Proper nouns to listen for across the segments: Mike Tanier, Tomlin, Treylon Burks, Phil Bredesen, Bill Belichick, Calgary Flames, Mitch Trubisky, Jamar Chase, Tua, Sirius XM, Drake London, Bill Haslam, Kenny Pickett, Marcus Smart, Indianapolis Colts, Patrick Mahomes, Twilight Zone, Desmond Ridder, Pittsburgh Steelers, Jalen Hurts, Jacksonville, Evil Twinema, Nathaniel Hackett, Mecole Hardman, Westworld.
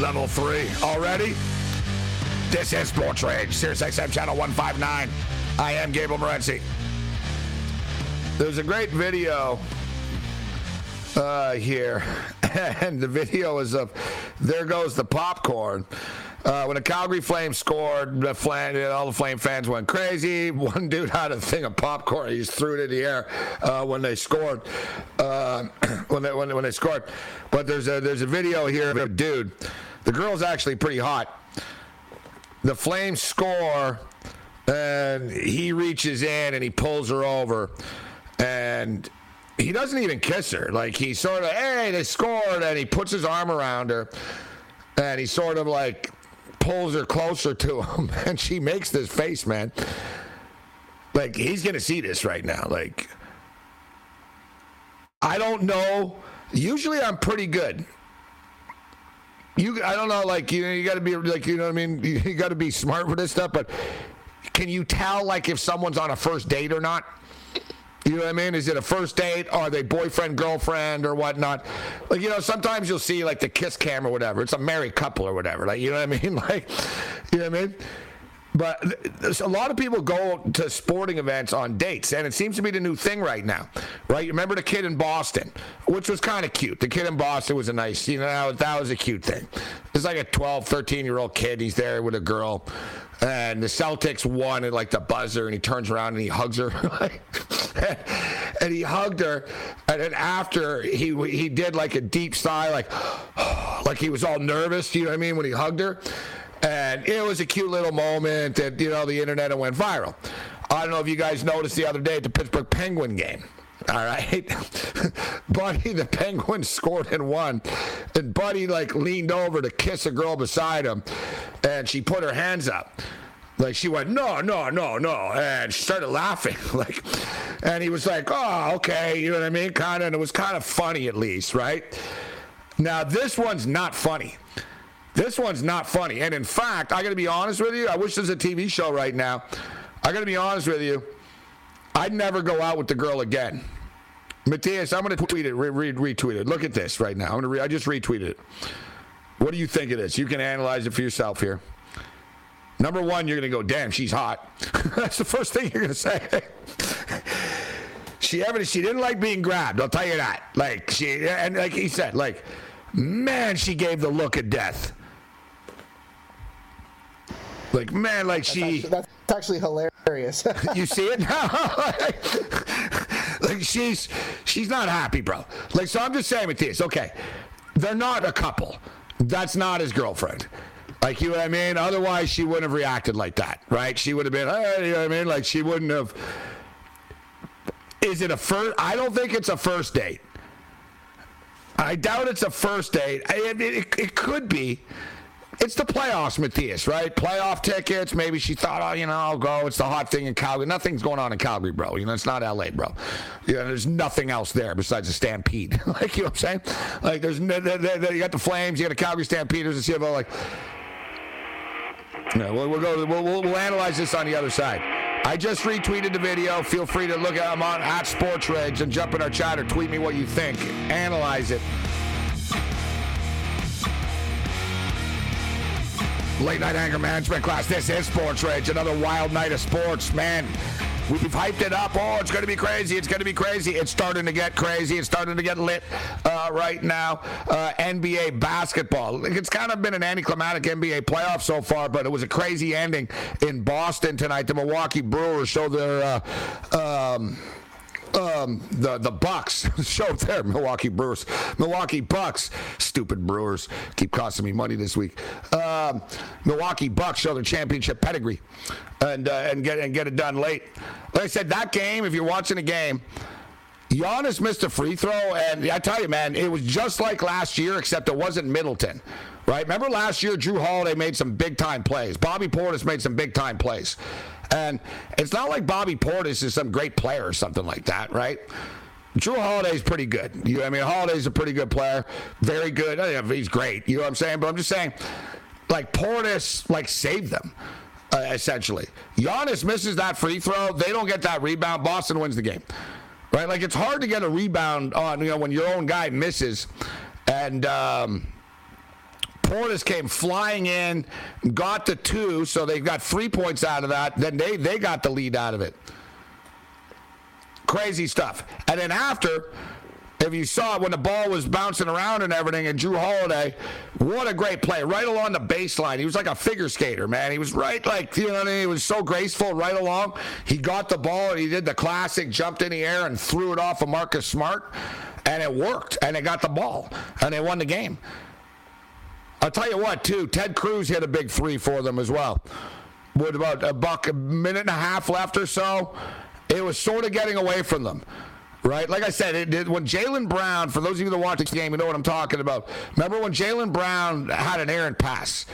Level 3 already? This is Sports Rage, Sirius XM Channel 159. I am Gabe Morency. There's a great video here, and the video is of There Goes the Popcorn. When the Calgary Flames scored, all the Flame fans went crazy. One dude had a thing of popcorn. He just threw it in the air when they scored. When they scored, but there's a video here of a dude. The girl's actually pretty hot. The Flames score, and he reaches in and he pulls her over, and he doesn't even kiss her. Like, he sort of, hey, they scored, and he puts his arm around her, and he sort of like pulls her closer to him, and she makes this face, man. Like, he's gonna see this right now. Like, I don't know. Usually I'm pretty good. I don't know. Like, you got to be like, you know what I mean? You got to be smart with this stuff. But can you tell, like, if someone's on a first date or not? You know what I mean? Is it a first date? Are they boyfriend, girlfriend, or whatnot? Like, you know, sometimes you'll see, like, the kiss cam or whatever. It's a married couple or whatever. Like, you know what I mean? Like, you know what I mean? But a lot of people go to sporting events on dates, and it seems to be the new thing right now, right? You remember the kid in Boston, which was kind of cute. The kid in Boston was a nice, you know, that was a cute thing. It's like a 12, 13-year-old kid. He's there with a girl, and the Celtics won at, like, the buzzer, and he turns around and he hugs her. And he hugged her, and then after, he did, like, a deep sigh, like he was all nervous, you know what I mean, when he hugged her. And it was a cute little moment that, you know, the internet went viral. I don't know if you guys noticed the other day at the Pittsburgh Penguin game. All right. Buddy, the Penguin scored and won. And Buddy, like, leaned over to kiss a girl beside him. And she put her hands up. Like, she went, no, no, no, no. And she started laughing. Like, and he was like, oh, okay. You know what I mean? Kind of. And it was kind of funny, at least, right? Now, this one's not funny. This one's not funny. And in fact, I got to be honest with you. I wish there's a TV show right now. I got to be honest with you. I'd never go out with the girl again. Matthias, I'm going to tweet it, retweet it. Look at this right now. I just retweeted it. What do you think of this? You can analyze it for yourself here. Number one, you're going to go, damn, she's hot. That's the first thing you're going to say. She didn't like being grabbed. I'll tell you that. Like, like he said, like, man, she gave the look of death. Like, man, like that's actually hilarious. You see it now? Like, she's not happy, bro. Like, so I'm just saying with this, okay, they're not a couple. That's not his girlfriend. Like, you know what I mean? Otherwise, she wouldn't have reacted like that, right? She would have been, hey, you know what I mean? Like, she wouldn't have. Is it a first? I don't think it's a first date. I doubt it's a first date. It could be. It's the playoffs, Matthias, right? Playoff tickets. Maybe she thought, oh, you know, I'll go. It's the hot thing in Calgary. Nothing's going on in Calgary, bro. You know, it's not L.A., bro. You know, there's nothing else there besides a stampede. Like, you know what I'm saying? Like, there's you got the Flames, you got the Calgary Stampeders, and CFL, like, you know, we'll analyze this on the other side. I just retweeted the video. Feel free to look at. I'm on @SportsRage and jump in our chat or tweet me what you think. Analyze it. Late night anger management class. This is Sports Rage. Another wild night of sports, man. We've hyped it up. Oh, it's going to be crazy. It's going to be crazy. It's starting to get crazy. It's starting to get lit right now. NBA basketball. It's kind of been an anticlimactic NBA playoff so far, but it was a crazy ending in Boston tonight. The Milwaukee Brewers show their the Bucks showed their Milwaukee Bucks, stupid Brewers keep costing me money this week. Milwaukee Bucks show their championship pedigree and get it done late. Like I said, that game, if you're watching a game, Giannis missed a free throw, and I tell you, man, it was just like last year, except it wasn't Middleton, right? Remember last year, Jrue Holiday made some big-time plays. Bobby Portis made some big-time plays. And it's not like Bobby Portis is some great player or something like that, right? Jrue Holiday's pretty good. Holiday's a pretty good player. Very good. He's great. You know what I'm saying? But I'm just saying, like, Portis, like, saved them, essentially. Giannis misses that free throw. They don't get that rebound. Boston wins the game. Right, like, it's hard to get a rebound on, when your own guy misses. And Portis came flying in, got the two, so they got 3 points out of that. Then they got the lead out of it. Crazy stuff. And then after, if you saw it, when the ball was bouncing around and everything, and Jrue Holiday, what a great play. Right along the baseline. He was like a figure skater, man. He was right, like, you know what I mean? He was so graceful right along. He got the ball, and he did the classic, jumped in the air and threw it off of Marcus Smart, and it worked, and they got the ball, and they won the game. I'll tell you what, too, Ted Cruz hit a big three for them as well. With about a minute and a half left or so, it was sort of getting away from them. Right? Like I said, when Jaylen Brown, for those of you that watch the game, you know what I'm talking about. Remember when Jaylen Brown had an errant pass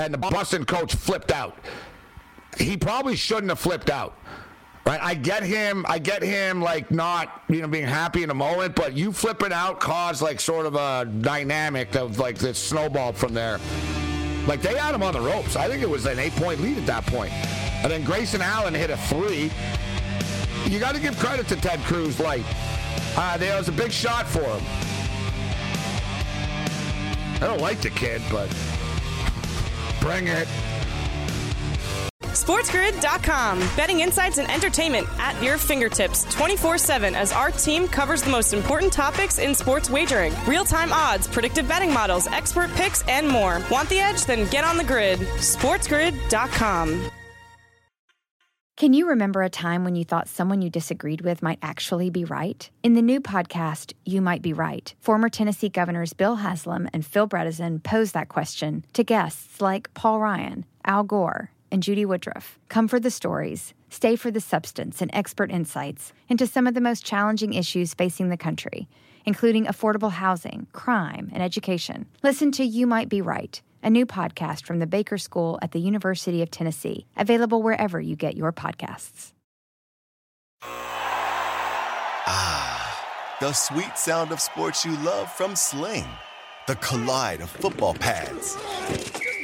and the Boston coach flipped out? He probably shouldn't have flipped out. Right? I get him, like, not, being happy in a moment, but you flipping out caused, like, sort of a dynamic of, like, this snowball from there. Like, they had him on the ropes. I think it was an 8-point lead at that point. And then Grayson Allen hit a three. You got to give credit to Ted Cruz light. There was a big shot for him. I don't like the kid, but bring it. SportsGrid.com. Betting insights and entertainment at your fingertips 24/7 as our team covers the most important topics in sports wagering. Real-time odds, predictive betting models, expert picks, and more. Want the edge? Then get on the grid. SportsGrid.com. Can you remember a time when you thought someone you disagreed with might actually be right? In the new podcast, You Might Be Right, former Tennessee governors Bill Haslam and Phil Bredesen posed that question to guests like Paul Ryan, Al Gore, and Judy Woodruff. Come for the stories, stay for the substance and expert insights into some of the most challenging issues facing the country, including affordable housing, crime, and education. Listen to You Might Be Right, a new podcast from the Baker School at the University of Tennessee, available wherever you get your podcasts. Ah, the sweet sound of sports you love from Sling. The collide of football pads.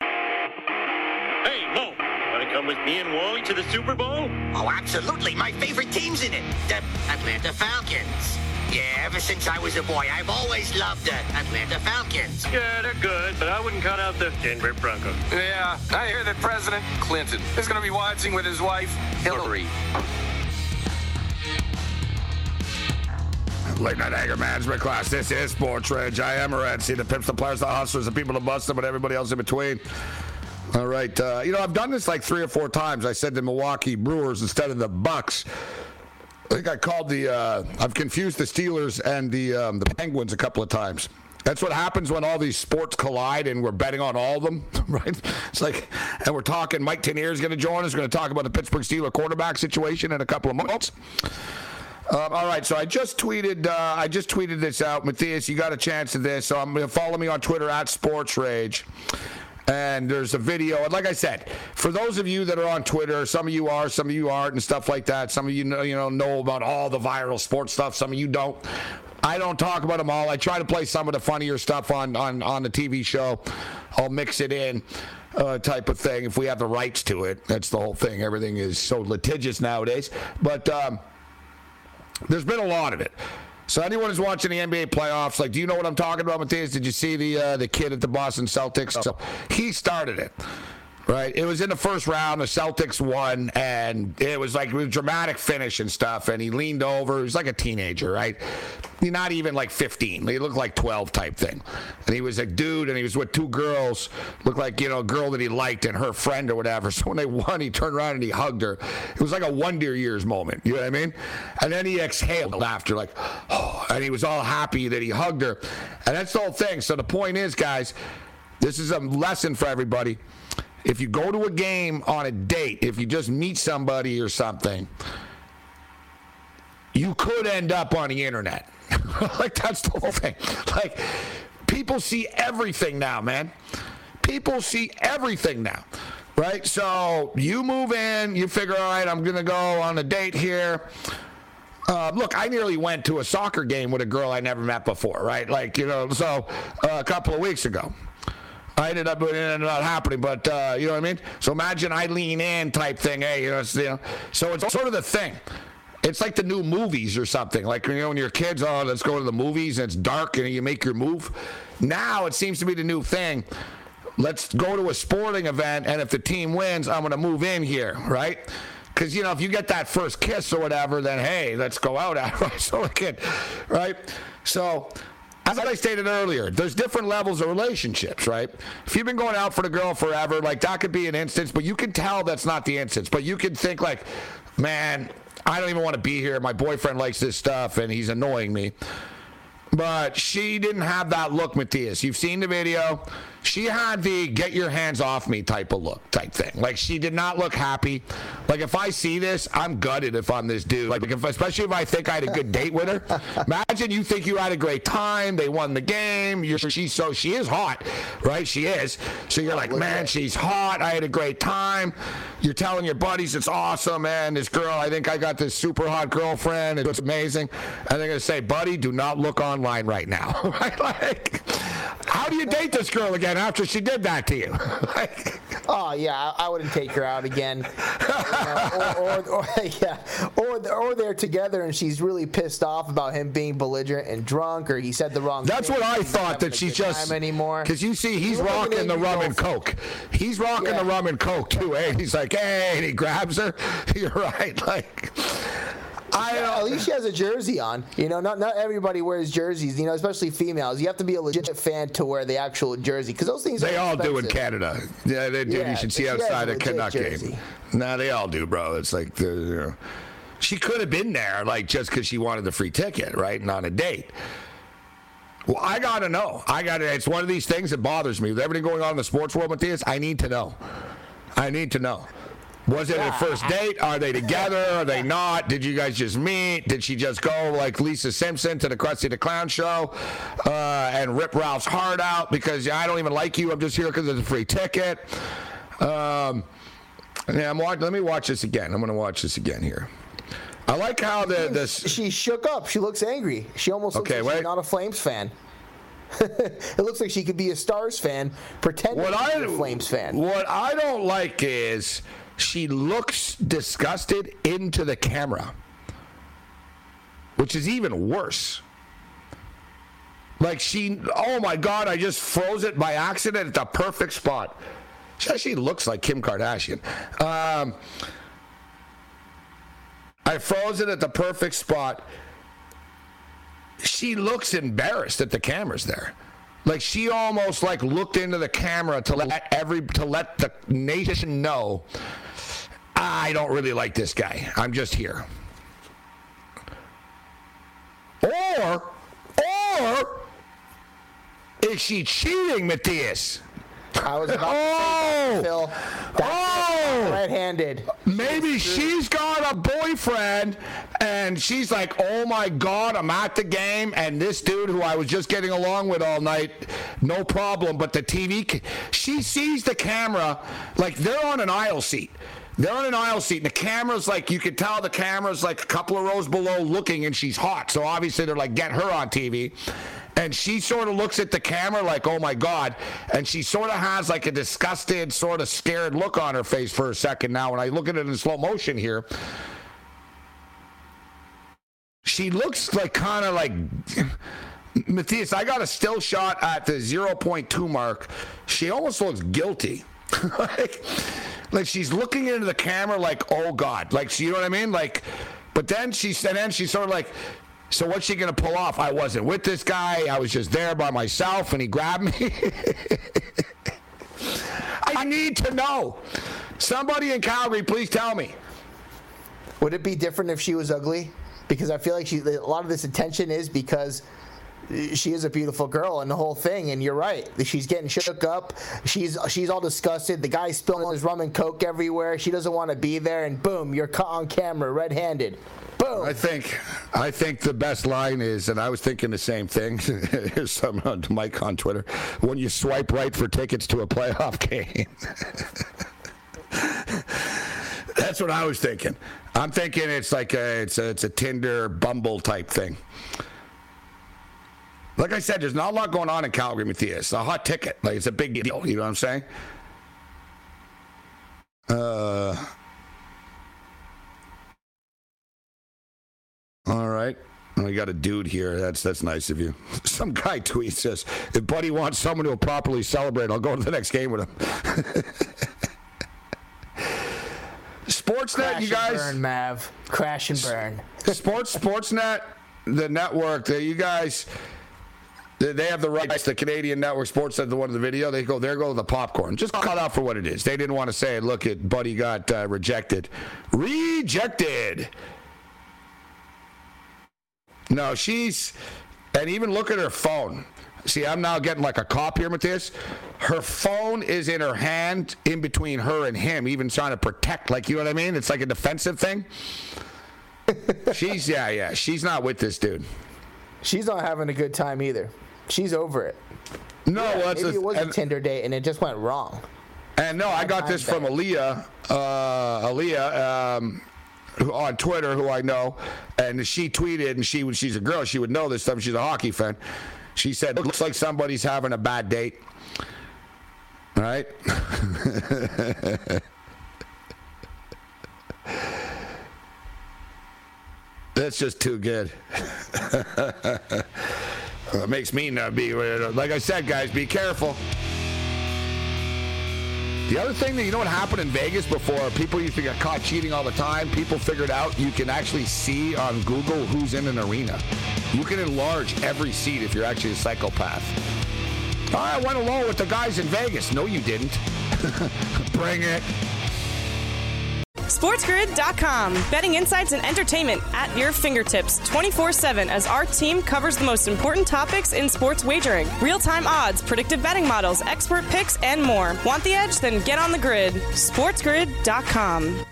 Hey, Mo, to come with me and Wally to the Super Bowl? Oh, absolutely. My favorite team's in it. The Atlanta Falcons. Yeah, ever since I was a boy, I've always loved the Atlanta Falcons. Yeah, they're good, but I wouldn't count out the Denver Broncos. Yeah, I hear that President Clinton is going to be watching with his wife, Hillary. Late Night Anger Management Class, this is Sportridge. I am Morency, the pimps, the players, the hustlers, the people, the busters, but everybody else in between. All right, I've done this like 3 or 4 times. I said the Milwaukee Brewers instead of the Bucks. I think I called I've confused the Steelers and the Penguins a couple of times. That's what happens when all these sports collide and we're betting on all of them, right? It's like, and we're talking, Mike Tanier is going to join us. We're going to talk about the Pittsburgh Steelers quarterback situation in a couple of months. All right, so I just tweeted this out. Matthias, you got a chance at this. So I'm going to follow me on Twitter at SportsRage. And there's a video. And like I said, for those of you that are on Twitter, some of you are, some of you aren't, and stuff like that. Some of you know about all the viral sports stuff. Some of you don't. I don't talk about them all. I try to play some of the funnier stuff on the TV show. I'll mix it in. Type of thing if we have the rights to it. That's the whole thing. Everything is so litigious nowadays. But there's been a lot of it. So anyone who's watching the NBA playoffs, like, do you know what I'm talking about, Matthias? Did you see the kid at the Boston Celtics? Oh. So he started it, right? It was in the first round. The Celtics won, and it was like a dramatic finish and stuff, and he leaned over. He was like a teenager, right? Not even like 15. He looked like 12 type thing. And he was a dude, and he was with 2 girls. Looked like, a girl that he liked and her friend or whatever. So when they won, he turned around and he hugged her. It was like a Wonder Years moment. You know what I mean? And then he exhaled laughter, like, oh, and he was all happy that he hugged her. And that's the whole thing. So the point is, guys, this is a lesson for everybody. If you go to a game on a date, if you just meet somebody or something, you could end up on the internet. Like, that's the whole thing. Like, people see everything now, man. People see everything now, right? So you move in, you figure, all right, I'm going to go on a date here. Look, I nearly went to a soccer game with a girl I never met before, right? Like, a couple of weeks ago. I ended up, it ended up happening, but you know what I mean? So imagine I lean in type thing. Hey, so it's sort of the thing. It's like the new movies or something. Like, when your kids, oh, let's go to the movies, and it's dark, and you make your move. Now it seems to be the new thing. Let's go to a sporting event, and if the team wins, I'm going to move in here, right? Because, if you get that first kiss or whatever, then, hey, let's go out after I saw a kid, right? So, as I stated earlier, there's different levels of relationships, right? If you've been going out for the girl forever, like, that could be an instance, but you can tell that's not the instance. But you can think, like, man, I don't even want to be here. My boyfriend likes this stuff, and he's annoying me. But she didn't have that look, Matthias. You've seen the video. She had the get your hands off me type of look type thing. Like, she did not look happy. Like, if I see this, I'm gutted if I'm this dude. Like, especially if I think I had a good date with her. Imagine you think you had a great time. They won the game. She is hot, right? She is. So you're like, man, she's hot. I had a great time. You're telling your buddies it's awesome, man. This girl, I think I got this super hot girlfriend. It's amazing. And they're going to say, buddy, do not look online right now. Right? Like, how do you date this girl again? After she did that to you. Like, oh yeah, I wouldn't take her out again. Or they're together and she's really pissed off about him being belligerent and drunk, or he said the wrong thing. That's what I thought, that she's just anymore. Because you see, he's rocking the rum and coke. He's rocking the rum and coke too, eh? He's like, hey, and he grabs her. You're right, like. At least she has a jersey on. Not everybody wears jerseys, especially females. You have to be a legit fan to wear the actual jersey, because those things they are all expensive. Do in Canada. Yeah, they do. Yeah, you should see outside a Canuck game. No, they all do, bro. It's like, she could have been there, like, just because she wanted the free ticket, right, and on a date. Well, I got to know. It's one of these things that bothers me. With everything going on in the sports world, Matthias, I need to know. Was it a first date? Are they together? Are they not? Did you guys just meet? Did she just go like Lisa Simpson to the Krusty the Clown show and rip Ralph's heart out because I don't even like you? I'm just here because it's a free ticket. Let me watch this again. I'm going to watch this again here. I like how she shook up. She looks angry. She almost looks like she's not a Flames fan. It looks like she could be a Stars fan, pretending to be a Flames fan. What I don't like is She looks disgusted into the camera, which is even worse. Like she, oh my God, I just froze it by accident at the perfect spot. She actually looks like Kim Kardashian. I froze it at the perfect spot. She looks embarrassed that the camera's there. Like she almost like looked into the camera to let the nation know, I don't really like this guy. I'm just here. Or is she cheating, Matthias? I was about to say that, Phil. That's red-handed. Maybe she's got a boyfriend, and she's like, oh, my God, I'm at the game, and this dude who I was just getting along with all night, no problem, but the TV, she sees the camera, like they're on an aisle seat. They're on an aisle seat, and the camera's like, you can tell the camera's like a couple of rows below looking, and she's hot. So obviously they're like, get her on TV. And she sort of looks at the camera like, oh, my God. And she sort of has like a disgusted, sort of scared look on her face for a second now. And I look at it in slow motion here. She looks like kind of like... Matthias, I got a still shot at the 0.2 mark. She almost looks guilty. Like she's looking into the camera like, oh, God. Like, she, you know what I mean? Like, but then she's sort of like... So what's she going to pull off? I wasn't with this guy. I was just there by myself, and he grabbed me. I need to know. Somebody in Calgary, please tell me. Would it be different if she was ugly? Because I feel like a lot of this attention is because she is a beautiful girl and the whole thing, and you're right. She's getting shook up. She's all disgusted. The guy's spilling his rum and coke everywhere. She doesn't want to be there, and boom, you're caught on camera red-handed. Boom. I think the best line is, and I was thinking the same thing. Here's some on Mike on Twitter. When you swipe right for tickets to a playoff game. That's what I was thinking. I'm thinking it's like it's a Tinder Bumble type thing. Like I said, there's not a lot going on in Calgary, Matthias. A hot ticket. Like, it's a big deal. You know what I'm saying? All right. We got a dude here. That's nice of you. Some guy tweets us, if Buddy wants someone to properly celebrate, I'll go to the next game with him. Sportsnet, you guys. Crash and burn, Mav. Crash and burn. Sportsnet, the network that you guys... They have the rights. The Canadian network sports said the one in the video. They go, there go the popcorn. Just cut out for what it is. They didn't want to say, look, Buddy got rejected. Rejected. No, and even look at her phone. See, I'm now getting like a cop here, Matthias. Her phone is in her hand in between her and him, even trying to protect, like, you know what I mean? It's like a defensive thing. She's not with this dude. She's not having a good time either. She's over it. No, yeah, well, maybe it was a Tinder date and it just went wrong. And no, I got this from Aaliyah, on Twitter, who I know, and she tweeted, and she's a girl. She would know this stuff. She's a hockey fan. She said, "Looks like somebody's having a bad date." All right. That's just too good. It makes me not be, like I said, guys, be careful. The other thing that, you know what happened in Vegas before, people used to get caught cheating all the time. People figured out you can actually see on Google who's in an arena. You can enlarge every seat if you're actually a psychopath. Oh, I went alone with the guys in Vegas. No, you didn't. Bring it. SportsGrid.com. Betting insights and entertainment at your fingertips 24/7 as our team covers the most important topics in sports wagering. Real-time odds, predictive betting models, expert picks, and more. Want the edge? Then get on the grid. SportsGrid.com.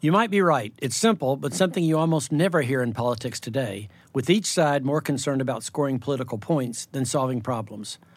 You might be right. It's simple, but something you almost never hear in politics today, with each side more concerned about scoring political points than solving problems.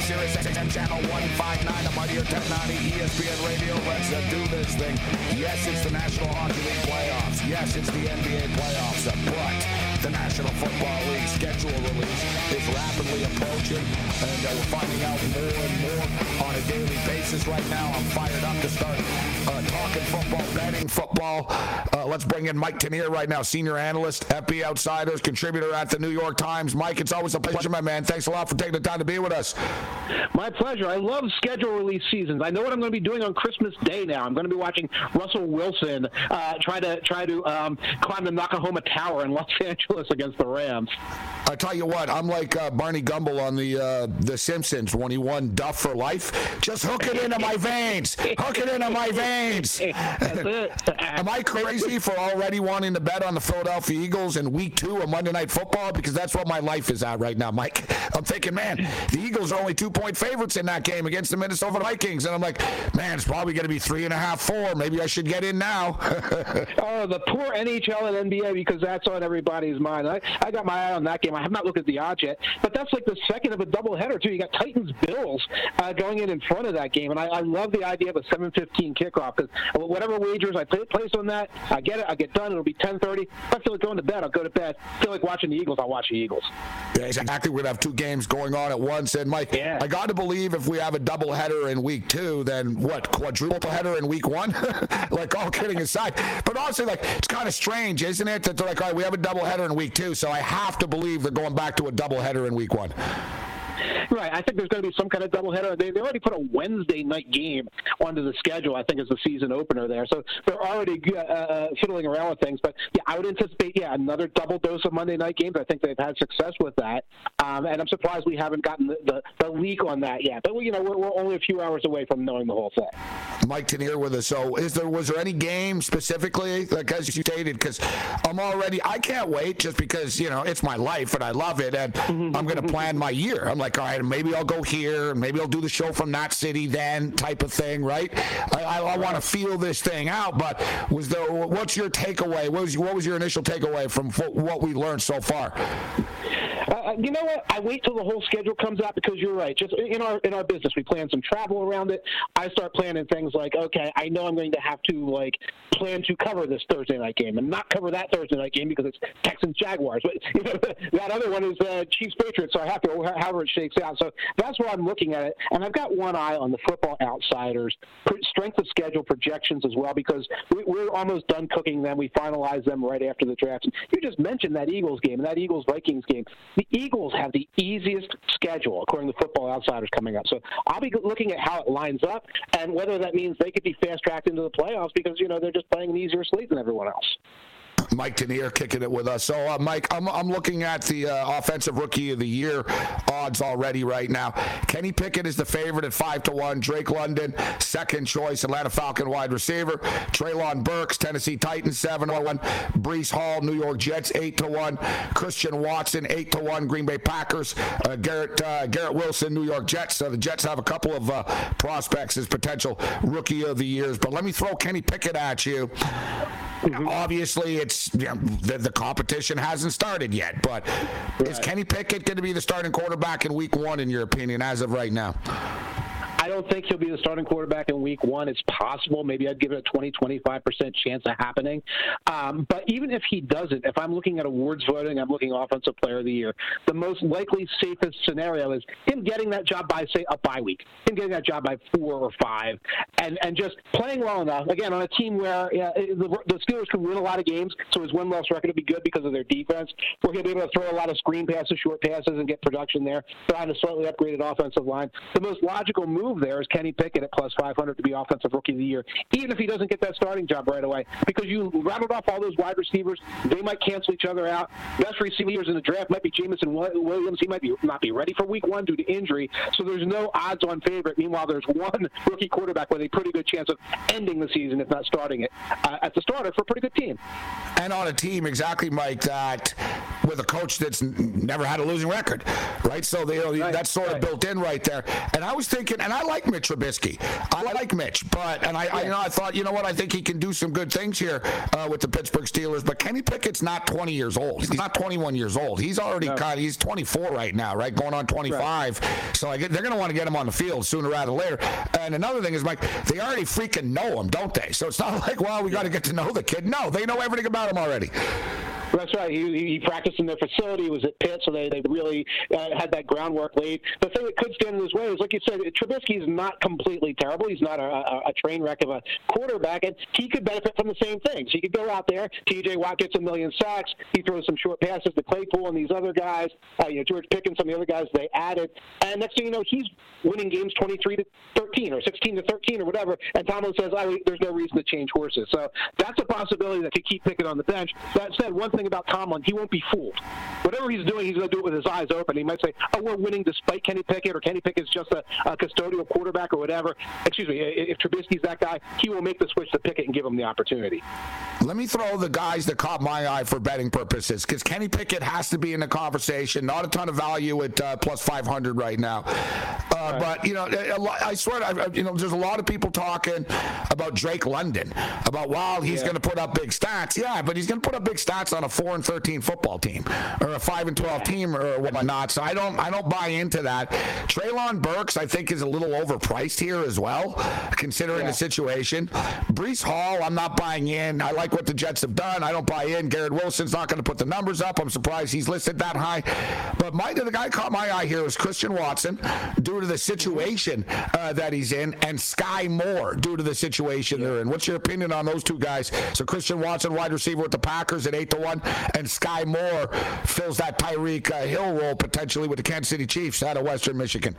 Sirius XM Channel 159, I'm on your 1090 ESPN Radio. Let's do this thing. Yes, it's the National Hockey League playoffs. Yes, it's the NBA playoffs. But the National Football League schedule release is rapidly approaching. And we're finding out more and more on a daily basis right now. I'm fired up to start talking football, betting football. Let's bring in Mike Tanier right now, senior analyst, FB Outsiders, contributor at the New York Times. Mike, it's always a pleasure, my man. Thanks a lot for taking the time to be with us. My pleasure. I love schedule release seasons. I know what I'm going to be doing on Christmas Day now. I'm going to be watching Russell Wilson try to climb the Nakahoma Tower in Los Angeles against the Rams. I tell you what, I'm like Barney Gumble on the Simpsons when he won Duff for Life. Just hook it into my veins. Hook it into my veins. That's it. Am I crazy for already wanting to bet on the Philadelphia Eagles in Week 2 of Monday Night Football? Because that's what my life is at right now, Mike. I'm thinking, man, the Eagles are only 2-point favorites in that game against the Minnesota Vikings. And I'm like, man, it's probably going to be 3.5, 4. Maybe I should get in now. Oh, the poor NHL and NBA, because that's on everybody's mind. I got my eye on that game. I have not looked at the odds yet, but that's like the second of a doubleheader, too. You got Titans-Bills going in front of that game. And I love the idea of a 7:15 kickoff, because whatever wagers I place on that, I get it. I get done. It'll be 10:30. If I feel like going to bed, I'll go to bed. If I feel like watching the Eagles, I'll watch the Eagles. Yeah, exactly. We'd have two games going on at once. And, Mike, yeah. I got to believe if we have a doubleheader in Week 2, then what, quadruple header in Week 1? Like, all kidding aside. But honestly, like, it's kind of strange, isn't it? That they're like, all right, we have a doubleheader in Week 2, so I have to believe they're going back to a doubleheader in Week 1. Right, I think there's going to be some kind of doubleheader. They already put a Wednesday night game onto the schedule, I think, as the season opener there. So they're already fiddling around with things. But, yeah, I would anticipate, another double dose of Monday night games. I think they've had success with that. And I'm surprised we haven't gotten the leak on that yet. But, we're only a few hours away from knowing the whole thing. Mike Tanier with us. So was there any game specifically, like as you stated, because I can't wait just because, it's my life and I love it. And I'm going to plan my year. I'm like, all right, maybe I'll go here. Maybe I'll do the show from that city then type of thing, right? I want to feel this thing out, but what's your takeaway? What was your initial takeaway from what we learned so far? You know what? I wait till the whole schedule comes out because you're right. Just in our business, we plan some travel around it. I start planning things like, okay, I know I'm going to have to plan to cover this Thursday night game and not cover that Thursday night game because it's Texans Jaguars. But that other one is Chiefs Patriots, so I have to however it shakes out. So that's where I'm looking at it, and I've got one eye on the Football Outsiders strength of schedule projections as well because we're almost done cooking them. We finalize them right after the draft. And you just mentioned that Eagles game and that Eagles Vikings game. The Eagles have the easiest schedule, according to Football Outsiders, coming up. So I'll be looking at how it lines up and whether that means they could be fast-tracked into the playoffs because, they're just playing an easier slate than everyone else. Mike Tanier kicking it with us. So, Mike, I'm looking at the Offensive Rookie of the Year odds already right now. Kenny Pickett is the favorite at 5-1. Drake London, second choice. Atlanta Falcon wide receiver. Treylon Burks, Tennessee Titans, 7-1. Breece Hall, New York Jets, 8-1. Christian Watson, 8-1. Green Bay Packers. Garrett Wilson, New York Jets. So the Jets have a couple of prospects as potential Rookie of the Years. But let me throw Kenny Pickett at you. Mm-hmm. Obviously, it's the competition hasn't started yet, but is Kenny Pickett going to be the starting quarterback in Week 1, in your opinion, as of right now? I don't think he'll be the starting quarterback in Week 1. It's possible. Maybe I'd give it a 20, 25% chance of happening. But even if he doesn't, if I'm looking at awards voting, I'm looking Offensive Player of the Year, the most likely, safest scenario is him getting that job by, say, a bye week, him getting that job by 4 or 5, and just playing well enough, again, on a team where the Steelers can win a lot of games, so his win-loss record will be good because of their defense, where he'll be able to throw a lot of screen passes, short passes, and get production there. But on a slightly upgraded offensive line, the most logical move there is Kenny Pickett at plus 500 to be Offensive Rookie of the Year, even if he doesn't get that starting job right away, because you rattled off all those wide receivers. They might cancel each other out. Best receivers in the draft might be Jamison Williams. He might not be ready for Week 1 due to injury, so there's no odds-on favorite. Meanwhile, there's one rookie quarterback with a pretty good chance of ending the season, if not starting it, as the starter for a pretty good team. And on a team, exactly, Mike, that with a coach that's never had a losing record, right? So that's sort of built in right there. And I was thinking, and I like Mitch Trubisky. I like Mitch, I thought, you know what? I think he can do some good things here with the Pittsburgh Steelers. But Kenny Pickett's not 20 years old. He's not 21 years old. He's already he's 24 right now, right? Going on 25. Right. So they're going to want to get him on the field sooner rather than later. And another thing is, Mike, they already freaking know him, don't they? So it's not like, well, we got to get to know the kid. No, they know everything about him already. That's right. He practiced in their facility. He was at Pitt, so they really had that groundwork laid. The thing that could stand in his way is, like you said, Trubisky is not completely terrible. He's not a train wreck of a quarterback, and he could benefit from the same things. He could go out there. T.J. Watt gets a million sacks. He throws some short passes to Claypool and these other guys. George Pickens, some of the other guys they added. And next thing you know, he's winning games 23-13 or 16-13 or whatever. And Tomlin says, there's no reason to change horses. So that's a possibility that could keep Pickett on the bench. That said, one thing about Tomlin, he won't be fooled. Whatever he's doing, he's going to do it with his eyes open. He might say, we're winning despite Kenny Pickett, or Kenny Pickett's just a custodial quarterback or whatever. Excuse me, if Trubisky's that guy, he will make the switch to Pickett and give him the opportunity. Let me throw the guys that caught my eye for betting purposes, because Kenny Pickett has to be in the conversation. Not a ton of value at plus 500 right now. But, I swear, there's a lot of people talking about Drake London, about, he's going to put up big stats. Yeah, but he's going to put up big stats on a 4-13 football team or a 5-12 team or whatnot. So I don't buy into that. Treylon Burks, I think, is a little overpriced here as well, considering the situation. Breece Hall, I'm not buying in. I like what the Jets have done. I don't buy in. Garrett Wilson's not going to put the numbers up. I'm surprised he's listed that high. But the guy caught my eye here is Christian Watson, due to the situation that he's in, and Sky Moore, due to the situation they're in. What's your opinion on those two guys? So Christian Watson, wide receiver with the Packers at 8-1. And Sky Moore fills that Tyreek Hill role potentially with the Kansas City Chiefs out of Western Michigan.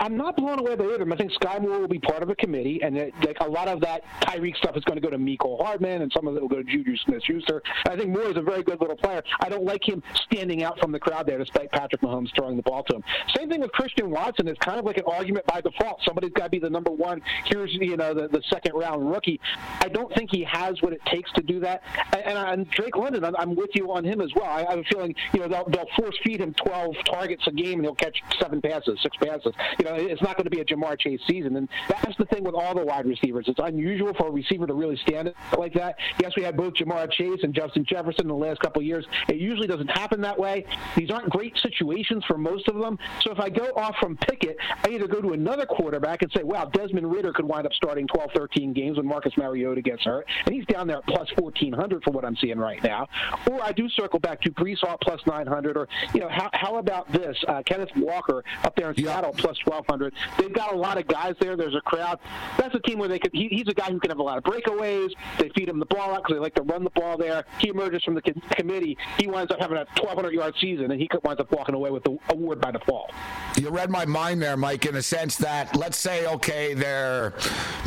I'm not blown away by either. I think Sky Moore will be part of a committee, and a lot of that Tyreek stuff is going to go to Mecole Hardman, and some of it will go to Juju Smith-Schuster. I think Moore is a very good little player. I don't like him standing out from the crowd there despite Patrick Mahomes throwing the ball to him. Same thing with Christian Watson. It's kind of like an argument by default. Somebody's got to be the number one. Here's the second-round rookie. I don't think he has what it takes to do that. And Drake London, I'm with you on him as well. I have a feeling they'll force-feed him 12 targets a game, and he'll catch 6 passes. It's not going to be a Jamar Chase season, and that's the thing with all the wide receivers. It's unusual for a receiver to really stand it like that. Yes, we had both Jamar Chase and Justin Jefferson in the last couple of years. It usually doesn't happen that way. These aren't great situations for most of them. So if I go off from Pickett, I either go to another quarterback and say, Desmond Ridder could wind up starting 12, 13 games when Marcus Mariota gets hurt, and he's down there at plus 1,400 for what I'm seeing right now. Or I do circle back to Breece Hall plus 900, or how about this? Kenneth Walker up there in Seattle plus 1,200. They've got a lot of guys there. There's a crowd. That's a team where he's a guy who can have a lot of breakaways. They feed him the ball out because they like to run the ball there. He emerges from the committee. He winds up having a 1,200-yard season, and he winds up walking away with the award by default. You read my mind there, Mike, in the sense that, let's say, okay, they're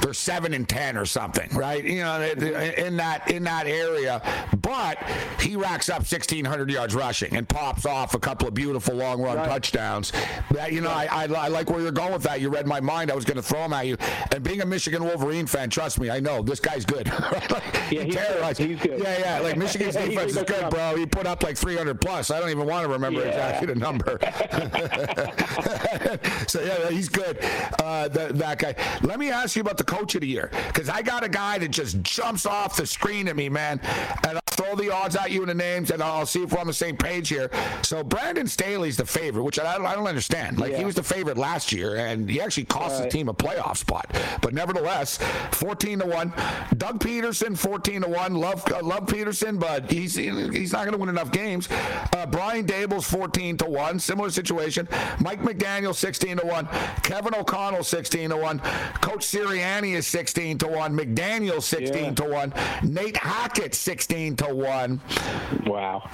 7-10 or something, right? In that area. But he racks up 1,600 yards rushing and pops off a couple of beautiful long-run touchdowns. I like where you're going with that. You read my mind. I was going to throw him at you. And being a Michigan Wolverine fan, trust me, I know this guy's good. He's good. Yeah. Like Michigan's defense is good, bro. He put up like 300 plus. I don't even want to remember exactly the number. So yeah, he's good. That guy. Let me ask you about the coach of the year, because I got a guy that just jumps off the screen at me, man. And I'll throw the odds at you in the names, and I'll see if we're on the same page here. So Brandon Staley's the favorite, which I don't understand. Like, he was the favorite last year, and he actually cost his team a playoff spot. But nevertheless, 14-1. Doug Peterson, 14-1. Love Peterson, but he's not going to win enough games. Brian Daboll's 14-1. Similar situation. Mike McDaniel, 16-1. Kevin O'Connell, 16-1. Coach Sirianni is 16-1. McDaniel, 16-1. Nate Hackett, 16-1. Wow.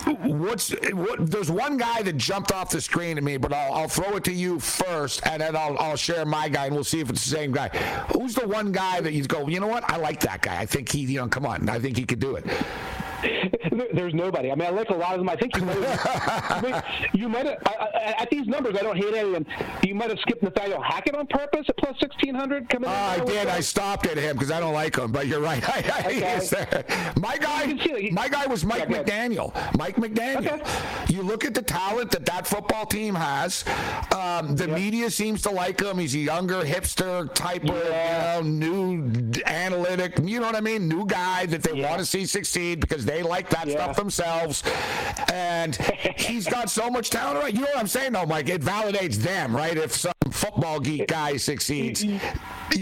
There's one guy that jumped off the screen to me, but I'll throw it to you first, and then I'll share my guy, and we'll see if it's the same guy. Who's the one guy that you go, you know what? I like that guy. I think he, you know, come on. I think he could do it. There's nobody. I mean, I like a lot of them. I think you might have, at these numbers, I don't hate any of them. You might have skipped Nathaniel Hackett on purpose at plus 1,600. I did. I stopped at him because I don't like him, but you're right. He is there. My guy was Mike McDaniel. Mike McDaniel. Okay. You look at the talent that football team has. The media seems to like him. He's a younger, hipster type of new analytic, you know what I mean? New guy that they want to see succeed because they like that stuff themselves, and he's got so much talent. Right? You know what I'm saying, though, Mike? It validates them, right? If some football geek guy succeeds, you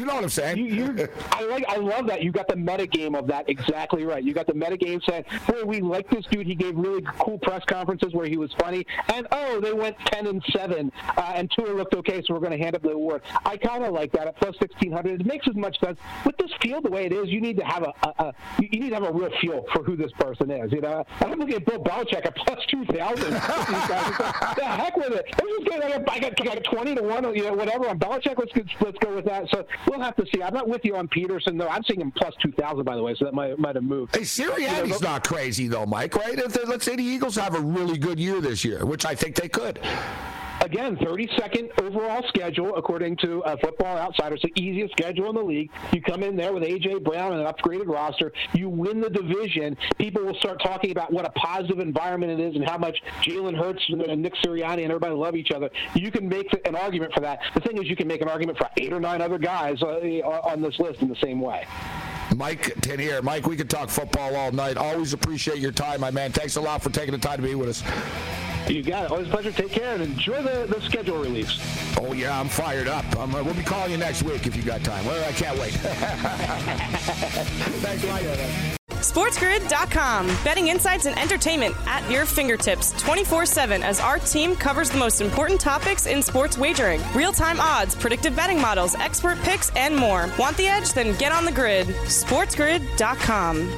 know what I'm saying? I love that. You got the metagame of that exactly right. You got the metagame saying, "Hey, we like this dude. He gave really cool press conferences where he was funny, and they went 10-7, and Tua looked okay, so we're going to hand up the award." I kind of like that at plus 1,600. It makes as much sense with this field the way it is. You need to have a real feel for who this person is. You know, I'm looking at Bill Belichick at plus 2,000. The heck with it. I'm just going. I got 20-1. You know, whatever on Belichick. Let's go with that. So we'll have to see. I'm not with you on Peterson though. I'm seeing him plus 2,000, by the way. So that might have moved. Hey, Sirianni's not crazy though, Mike. Right? Let's say the Eagles have a really good year this year, which I think they could. Again, 32nd overall schedule, according to Football Outsiders, the easiest schedule in the league. You come in there with A.J. Brown and an upgraded roster. You win the division. People will start talking about what a positive environment it is and how much Jalen Hurts and Nick Sirianni and everybody love each other. You can make an argument for that. The thing is, you can make an argument for 8 or 9 other guys on this list in the same way. Mike Tanier. Mike, we could talk football all night. Always appreciate your time, my man. Thanks a lot for taking the time to be with us. You got it. Always a pleasure. Take care and enjoy the schedule release. Oh, yeah, I'm fired up. We'll be calling you next week if you got time. Well, I can't wait. Thanks, Mike. SportsGrid.com. Betting insights and entertainment at your fingertips 24/7 as our team covers the most important topics in sports wagering. Real-time odds, predictive betting models, expert picks, and more. Want the edge? Then get on the grid. SportsGrid.com.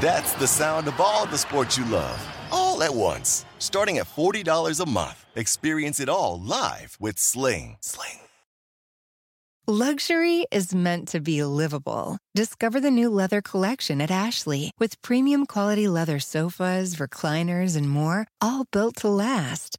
That's the sound of all the sports you love, all at once. Starting at $40 a month, experience it all live with Sling. Sling. Luxury is meant to be livable. Discover the new leather collection at Ashley with premium quality leather sofas, recliners, and more, all built to last.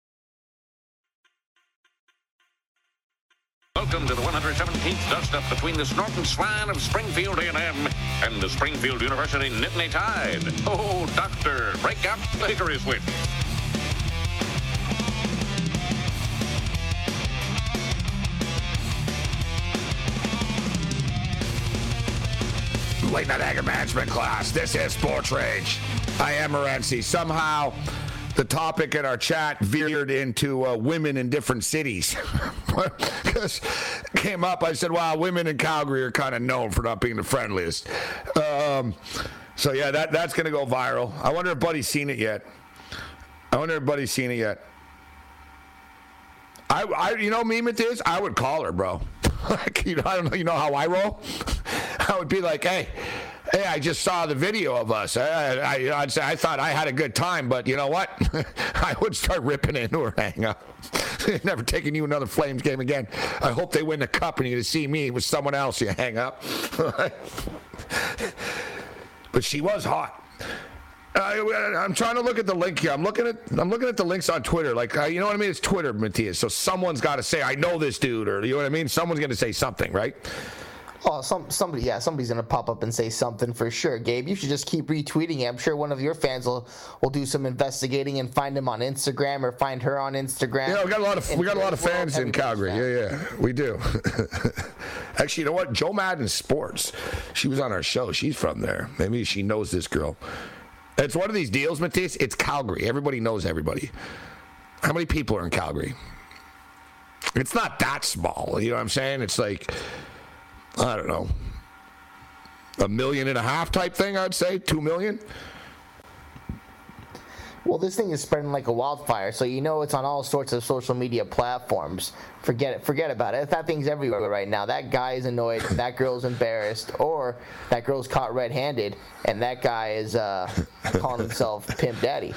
Welcome to the 117th dust-up between the snort and swine of Springfield A&M and the Springfield University Nittany Tide. Oh, doctor, break out the hickory switch. late night anger management class. This is Sports Rage. I am Morency. Somehow, the topic in our chat veered into women in different cities. Because came up, I said, wow, women in Calgary are kind of known for not being the friendliest. So, yeah, that's going to go viral. I wonder if Buddy's seen it yet. I you know what meme it is? I would call her, bro. Like, you know, I don't know. You know how I roll? I would be like, hey, I just saw the video of us. I'd say I thought I had a good time, but you know what? I would start ripping into her. Hang up. Never taking you another Flames game again. I hope they win the cup and you can see me with someone else. You hang up. But she was hot. I'm trying to look at the link here. I'm looking at the links on Twitter. Like, you know what I mean? It's Twitter, Matthias. So someone's got to say, I know this dude, or you know what I mean? Someone's going to say something, right? Oh, somebody's going to pop up and say something for sure. Gabe, you should just keep retweeting it. I'm sure one of your fans will do some investigating and find him on Instagram or find her on Instagram. Yeah, we got a lot of fans in Calgary. Fan. Yeah, we do. Actually, you know what? Joe Madden Sports. She was on our show. She's from there. Maybe she knows this girl. It's one of these deals, Matisse. It's Calgary. Everybody knows everybody. How many people are in Calgary? It's not that small. You know what I'm saying? It's like, I don't know, 1.5 million type thing, I'd say, 2 million. Well, this thing is spreading like a wildfire, so you know it's on all sorts of social media platforms. Forget about it. That thing's everywhere right now. That guy is annoyed, that girl's embarrassed, or that girl's caught red-handed, and that guy is calling himself Pimp Daddy.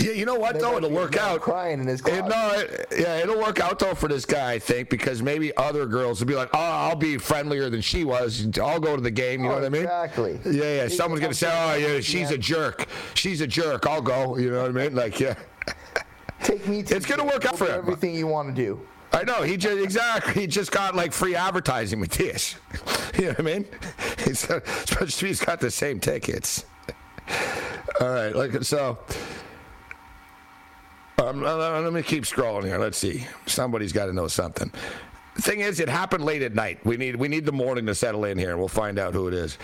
Yeah, you know what, though? It'll work out. Crying in his closet. It'll work out, though, for this guy, I think, because maybe other girls will be like, oh, I'll be friendlier than she was. I'll go to the game. You know what I mean? Exactly. Yeah, yeah. Someone's going to say, oh, yeah, she's a jerk. She's a jerk. I'll go. You know what I mean? Like, yeah. Take me to it's going to work out for him. Everything you want to do. I know. He just got, like, free advertising with this. You know what I mean? Especially he's got the same tickets. All right. Like, so... I'm going to keep scrolling here. Let's see. Somebody's got to know something. The thing is, it happened late at night. We need the morning to settle in here, and we'll find out who it is.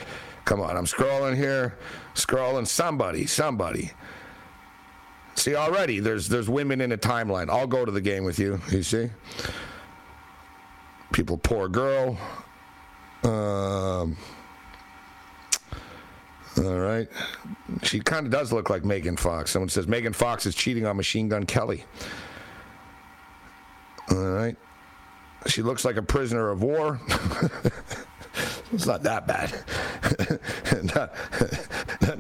Come on. I'm scrolling here. Scrolling. Somebody. See, already there's women in a timeline. I'll go to the game with you. You see? People, poor girl. All right. She kind of does look like Megan Fox. Someone says Megan Fox is cheating on Machine Gun Kelly. All right. She looks like a prisoner of war. It's not that bad.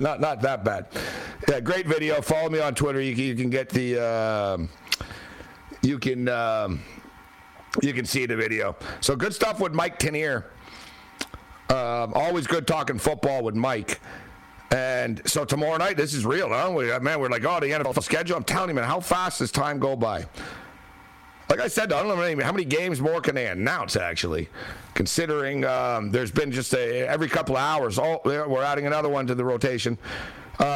not that bad. Yeah, great video. Follow me on Twitter. You can get the you can see the video. So good stuff with Mike Tanier. Always good talking football with Mike. And so tomorrow night, this is real, huh? We're like, oh, the NFL schedule. I'm telling you, man, how fast does time go by? Like I said, I don't know how many games more can they announce, actually, considering there's been just every couple of hours. Oh, we're adding another one to the rotation.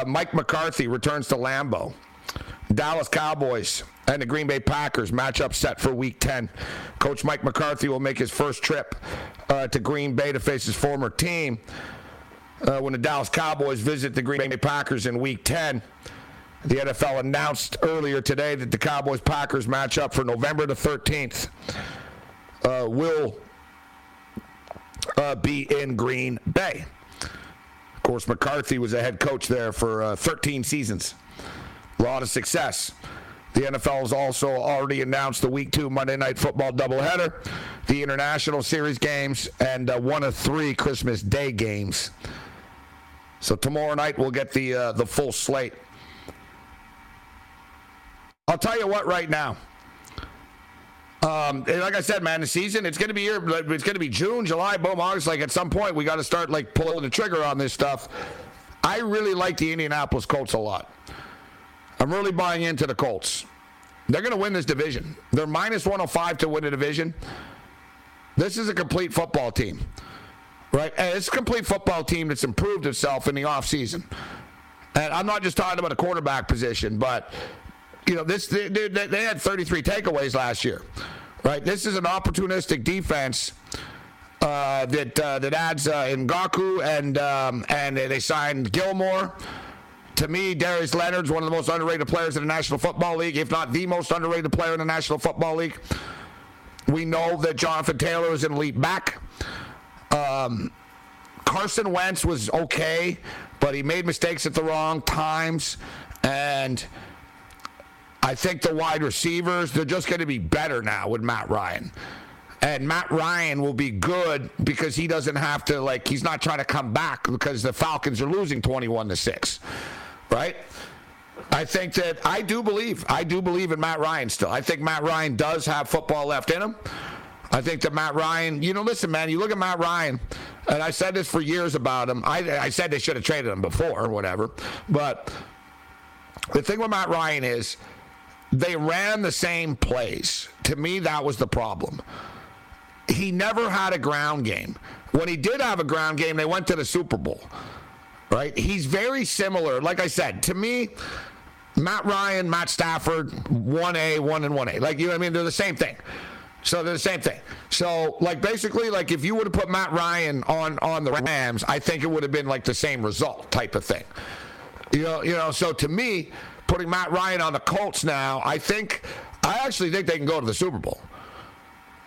Mike McCarthy returns to Lambeau. Dallas Cowboys and the Green Bay Packers matchup set for Week 10. Coach Mike McCarthy will make his first trip to Green Bay to face his former team when the Dallas Cowboys visit the Green Bay Packers in Week 10. The NFL announced earlier today that the Cowboys-Packers matchup for November the 13th will be in Green Bay. Of course, McCarthy was a head coach there for 13 seasons. A lot of success. The NFL has also already announced the Week 2 Monday Night Football doubleheader, the International Series games, and one of three Christmas Day games. So tomorrow night we'll get the full slate. I'll tell you what right now. Like I said, man, the season, it's going to be June, July, boom, August. Like at some point we got to start like pulling the trigger on this stuff. I really like the Indianapolis Colts a lot. I'm really buying into the Colts. They're going to win this division. They're minus 105 to win a division. This is a complete football team, right? And it's a complete football team that's improved itself in the offseason. And I'm not just talking about a quarterback position, but, you know, they had 33 takeaways last year, right? This is an opportunistic defense that adds Ngakoue and they signed Gilmore. To me, Darius Leonard's one of the most underrated players in the National Football League, if not the most underrated player in the National Football League. We know that Jonathan Taylor is an elite back. Carson Wentz was okay, but he made mistakes at the wrong times. And I think the wide receivers, they're just going to be better now with Matt Ryan. And Matt Ryan will be good because he doesn't have to, like, he's not trying to come back because the Falcons are losing 21-6. Right? I think that I do believe in Matt Ryan still. I think Matt Ryan does have football left in him. I think that Matt Ryan, you know, listen, man, you look at Matt Ryan, and I said this for years about him. I said they should have traded him before or whatever. But the thing with Matt Ryan is they ran the same plays. To me, that was the problem. He never had a ground game. When he did have a ground game, they went to the Super Bowl. Right? He's very similar. Like I said, to me, Matt Ryan, Matt Stafford, 1A, 1 and 1A. Like, you know what I mean? They're the same thing. So, like, basically, like, if you would have put Matt Ryan on the Rams, I think it would have been, like, the same result type of thing. You know, so to me, putting Matt Ryan on the Colts now, I actually think they can go to the Super Bowl.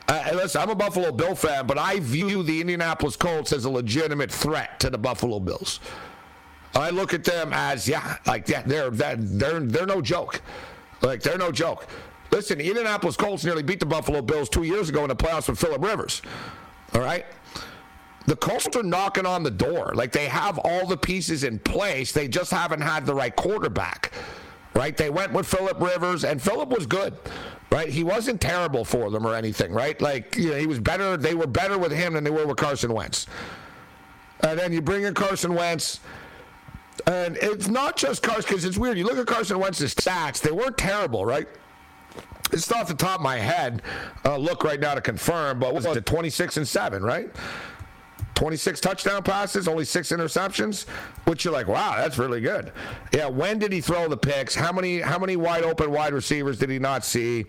Listen, I'm a Buffalo Bill fan, but I view the Indianapolis Colts as a legitimate threat to the Buffalo Bills. I look at them as, they're no joke. Like, they're no joke. Listen, the Indianapolis Colts nearly beat the Buffalo Bills 2 years ago in the playoffs with Phillip Rivers. All right? The Colts are knocking on the door. Like, they have all the pieces in place. They just haven't had the right quarterback. Right? They went with Phillip Rivers, and Phillip was good. Right? He wasn't terrible for them or anything, right? Like, you know, he was better. They were better with him than they were with Carson Wentz. And then you bring in Carson Wentz, and it's not just Carson, because it's weird. You look at Carson Wentz's stats, they weren't terrible, right? It's off the top of my head. Look right now to confirm, but what was it, 26-7, right? 26 touchdown passes, only 6 interceptions, which you're like, wow, that's really good. Yeah, when did he throw the picks? How many wide open wide receivers did he not see?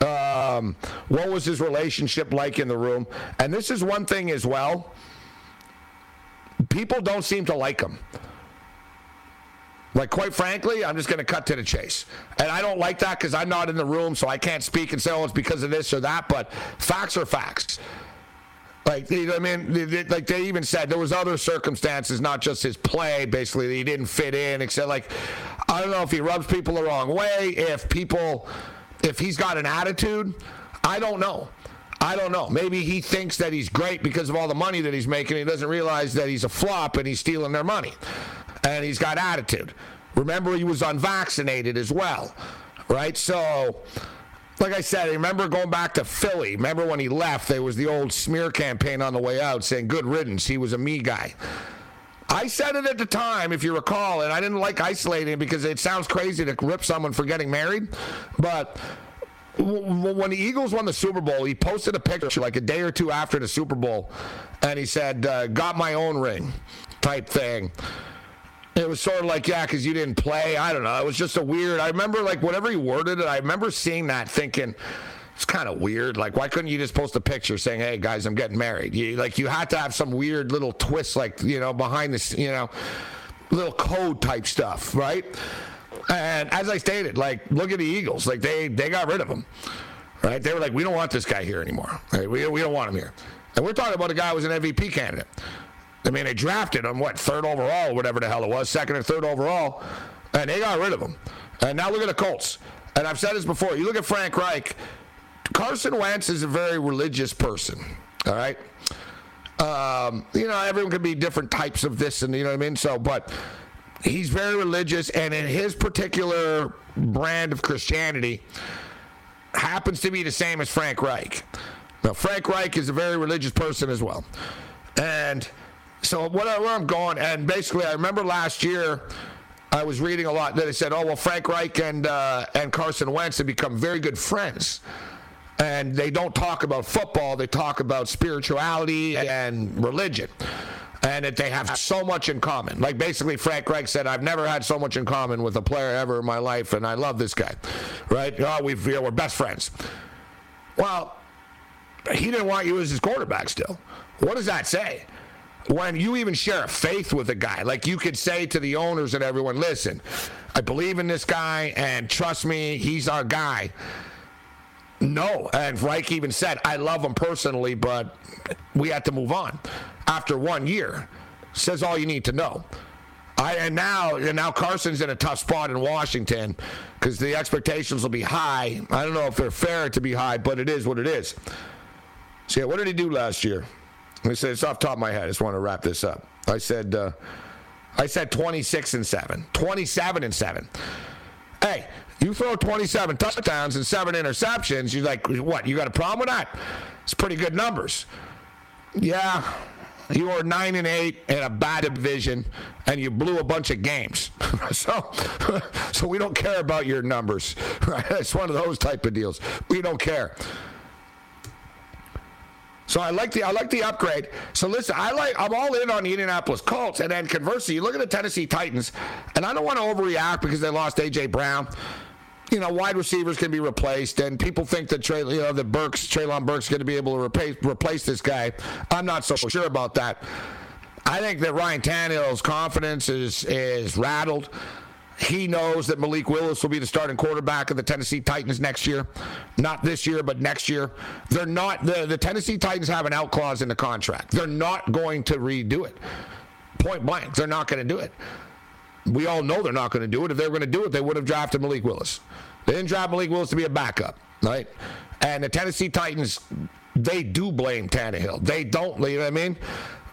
What was his relationship like in the room? And this is one thing as well. People don't seem to like him. Like, quite frankly, I'm just going to cut to the chase. And I don't like that because I'm not in the room, so I can't speak and say, oh, it's because of this or that, but facts are facts. Like, you know what I mean? Like, they even said there was other circumstances, not just his play, basically, that he didn't fit in, except, like, I don't know if he rubs people the wrong way, if he's got an attitude. I don't know. Maybe he thinks that he's great because of all the money that he's making. He doesn't realize that he's a flop and he's stealing their money. And he's got attitude. Remember, he was unvaccinated as well, right? So, like I said, I remember going back to Philly. Remember when he left, there was the old smear campaign on the way out saying, good riddance, he was a me guy. I said it at the time, if you recall, and I didn't like isolating because it sounds crazy to rip someone for getting married. But when the Eagles won the Super Bowl, he posted a picture like a day or two after the Super Bowl, and he said, got my own ring type thing. It was sort of like, yeah, because you didn't play. I don't know. It was just a weird. I remember, like, whatever he worded it, I remember seeing that thinking, it's kind of weird. Like, why couldn't you just post a picture saying, hey, guys, I'm getting married? You had to have some weird little twist, like, you know, behind this, you know, little code type stuff, right? And as I stated, like, look at the Eagles. Like, they got rid of him, right? They were like, we don't want this guy here anymore. Right? We don't want him here. And we're talking about a guy who was an MVP candidate. I mean, they drafted him, third overall, whatever the hell it was, second or third overall, and they got rid of him. And now look at the Colts. And I've said this before. You look at Frank Reich. Carson Wentz is a very religious person, all right? You know, everyone can be different types of this, and you know what I mean? So, but he's very religious, and in his particular brand of Christianity happens to be the same as Frank Reich. Now, Frank Reich is a very religious person as well. And so where I'm going, and basically I remember last year I was reading a lot that it said, oh, well, Frank Reich and Carson Wentz have become very good friends. And they don't talk about football. They talk about spirituality and religion. And that they have so much in common. Like, basically Frank Reich said, I've never had so much in common with a player ever in my life, and I love this guy. Right? Oh, we're best friends. Well, he didn't want you as his quarterback still. What does that say? When you even share a faith with a guy, like you could say to the owners and everyone, listen, I believe in this guy, and trust me, he's our guy. No, and Reich even said, I love him personally, but we have to move on. After 1 year, says all you need to know. And now Carson's in a tough spot in Washington because the expectations will be high. I don't know if they're fair to be high, but it is what it is. So, yeah, what did he do last year? I said, it's off the top of my head. I just want to wrap this up. I said 26-7, 27-7. Hey, you throw 27 touchdowns and 7 interceptions, you're like, what, you got a problem with that? It's pretty good numbers. Yeah, you were 9-8 in a bad division, and you blew a bunch of games. So we don't care about your numbers. Right? It's one of those type of deals. We don't care. So I like the upgrade. So listen, I'm all in on the Indianapolis Colts, and then conversely, you look at the Tennessee Titans, and I don't want to overreact because they lost A.J. Brown. You know, wide receivers can be replaced, and people think that Treylon Burks is going to be able to replace this guy. I'm not so sure about that. I think that Ryan Tannehill's confidence is rattled. He knows that Malik Willis will be the starting quarterback of the Tennessee Titans next year. Not this year, but next year. They're not the Tennessee Titans have an out clause in the contract. They're not going to redo it. Point blank, they're not going to do it. We all know they're not going to do it. If they were going to do it, they would have drafted Malik Willis. They didn't draft Malik Willis to be a backup, right? And the Tennessee Titans, they do blame Tannehill. They don't, you know what I mean?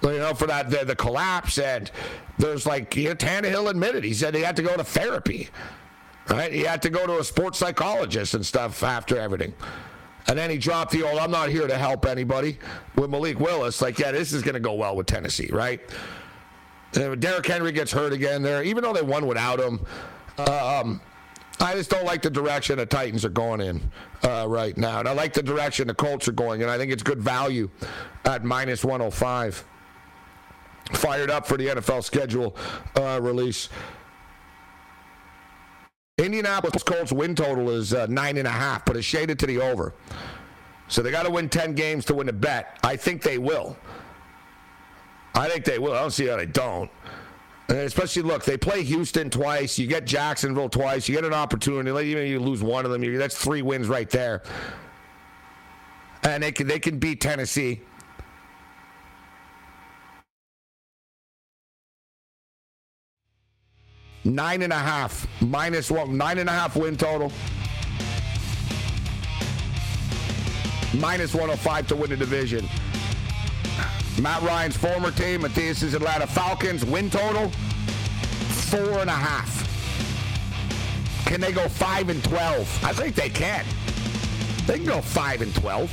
You know, for that, the collapse, and there's like, you know, Tannehill admitted. He said he had to go to therapy, right? He had to go to a sports psychologist and stuff after everything. And then he dropped the old, I'm not here to help anybody, with Malik Willis. Like, yeah, this is going to go well with Tennessee, right? And Derrick Henry gets hurt again there, even though they won without him. I just don't like the direction the Titans are going in right now. And I like the direction the Colts are going in. I think it's good value at -105. Fired up for the NFL schedule release. Indianapolis Colts win total is 9.5, but it's shaded to the over. So they got to win 10 games to win the bet. I think they will. I don't see how they don't. And especially, look, they play Houston twice. You get Jacksonville twice. You get an opportunity. Even if you lose one of them, that's 3 wins right there. And they can beat Tennessee. -1.5 win total. -105 to win the division. Matt Ryan's former team, Matthias's Atlanta Falcons, win total 4.5. Can they go 5-12? I think they can. They can go 5-12.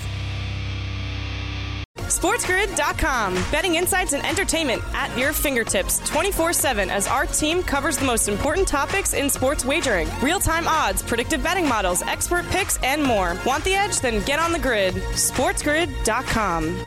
SportsGrid.com. Betting insights and entertainment at your fingertips 24/7 as our team covers the most important topics in sports wagering. Real-time odds, predictive betting models, expert picks, and more. Want the edge? Then get on the grid. SportsGrid.com.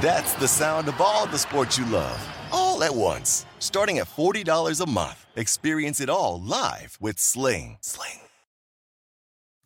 That's the sound of all the sports you love, all at once. Starting at $40 a month, experience it all live with Sling. Sling.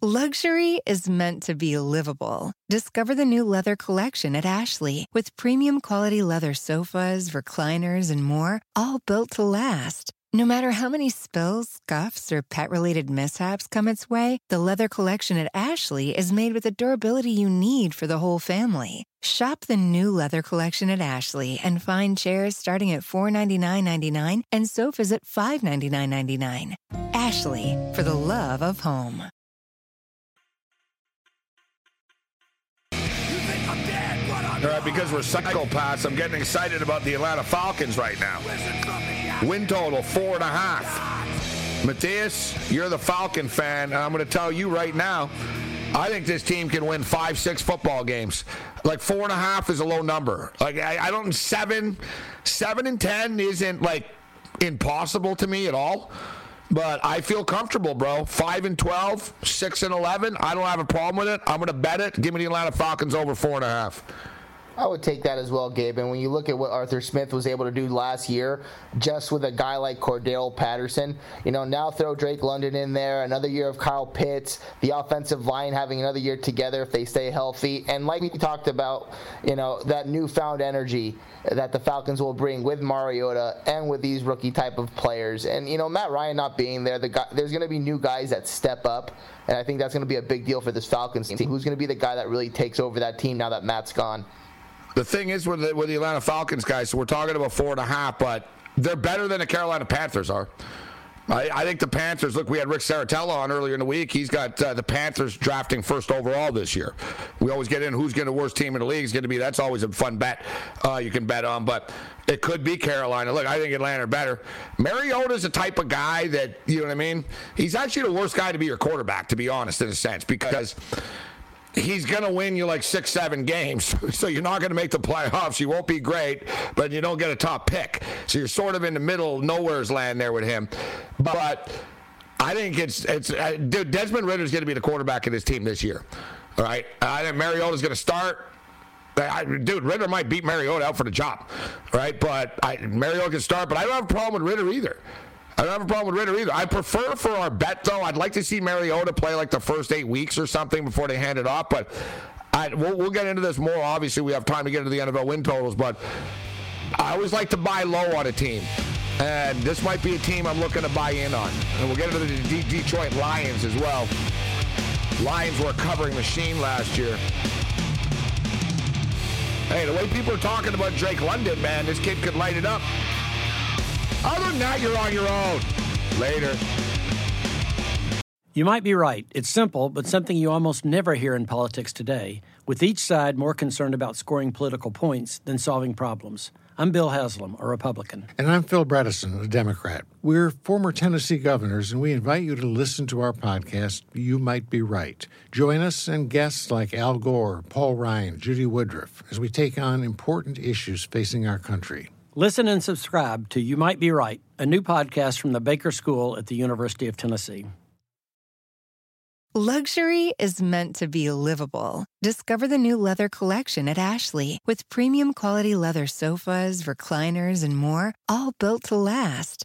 Luxury is meant to be livable. Discover the new leather collection at Ashley with premium quality leather sofas, recliners, and more, all built to last. No matter how many spills, scuffs, or pet-related mishaps come its way, the leather collection at Ashley is made with the durability you need for the whole family. Shop the new leather collection at Ashley and find chairs starting at $499.99 and sofas at $599.99. Ashley, for the love of home. All right, because we're psychopaths, I'm getting excited about the Atlanta Falcons right now. Win total, 4.5. Matthias, you're the Falcon fan, and I'm going to tell you right now, I think this team can win 5-6 football games. Like, 4.5 is a low number. Like, I don't, 7 and 10 isn't, like, impossible to me at all. But I feel comfortable, bro. 5-12, 6-11. I don't have a problem with it. I'm going to bet it. Give me the Atlanta Falcons over 4.5. I would take that as well, Gabe. And when you look at what Arthur Smith was able to do last year, just with a guy like Cordell Patterson, you know, now throw Drake London in there, another year of Kyle Pitts, the offensive line having another year together if they stay healthy. And like we talked about, you know, that newfound energy that the Falcons will bring with Mariota and with these rookie type of players. And, you know, Matt Ryan not being there, there's going to be new guys that step up. And I think that's going to be a big deal for this Falcons team. Who's going to be the guy that really takes over that team now that Matt's gone? The thing is with the Atlanta Falcons, guys, so we're talking about 4.5, but they're better than the Carolina Panthers are. I think the Panthers, look, we had Rick Saratella on earlier in the week. He's got the Panthers drafting first overall this year. We always get in who's going to the worst team in the league is going to be. That's always a fun bet you can bet on, but it could be Carolina. Look, I think Atlanta are better. Mariota's the type of guy that, you know what I mean? He's actually the worst guy to be your quarterback, to be honest, in a sense, because he's going to win you like 6-7 games, so you're not going to make the playoffs. You won't be great, but you don't get a top pick. So you're sort of in the middle, nowhere's land there with him. But I think dude, Desmond Ridder's going to be the quarterback of this team this year. All right, I think Mariota's going to start. Dude, Ridder might beat Mariota out for the job, right? But Mariota can start, but I don't have a problem with Ridder either. I don't have a problem with Ridder either. I prefer for our bet, though, I'd like to see Mariota play like the first 8 weeks or something before they hand it off. But we'll get into this more. Obviously, we have time to get into the NFL win totals. But I always like to buy low on a team. And this might be a team I'm looking to buy in on. And we'll get into the Detroit Lions as well. Lions were a covering machine last year. Hey, the way people are talking about Drake London, man, this kid could light it up. Other than that, you're on your own. Later. You might be right. It's simple, but something you almost never hear in politics today, with each side more concerned about scoring political points than solving problems. I'm Bill Haslam, a Republican. And I'm Phil Bredesen, a Democrat. We're former Tennessee governors, and we invite you to listen to our podcast, You Might Be Right. Join us and guests like Al Gore, Paul Ryan, Judy Woodruff, as we take on important issues facing our country. Listen and subscribe to You Might Be Right, a new podcast from the Baker School at the University of Tennessee. Luxury is meant to be livable. Discover the new leather collection at Ashley with premium quality leather sofas, recliners, and more, all built to last.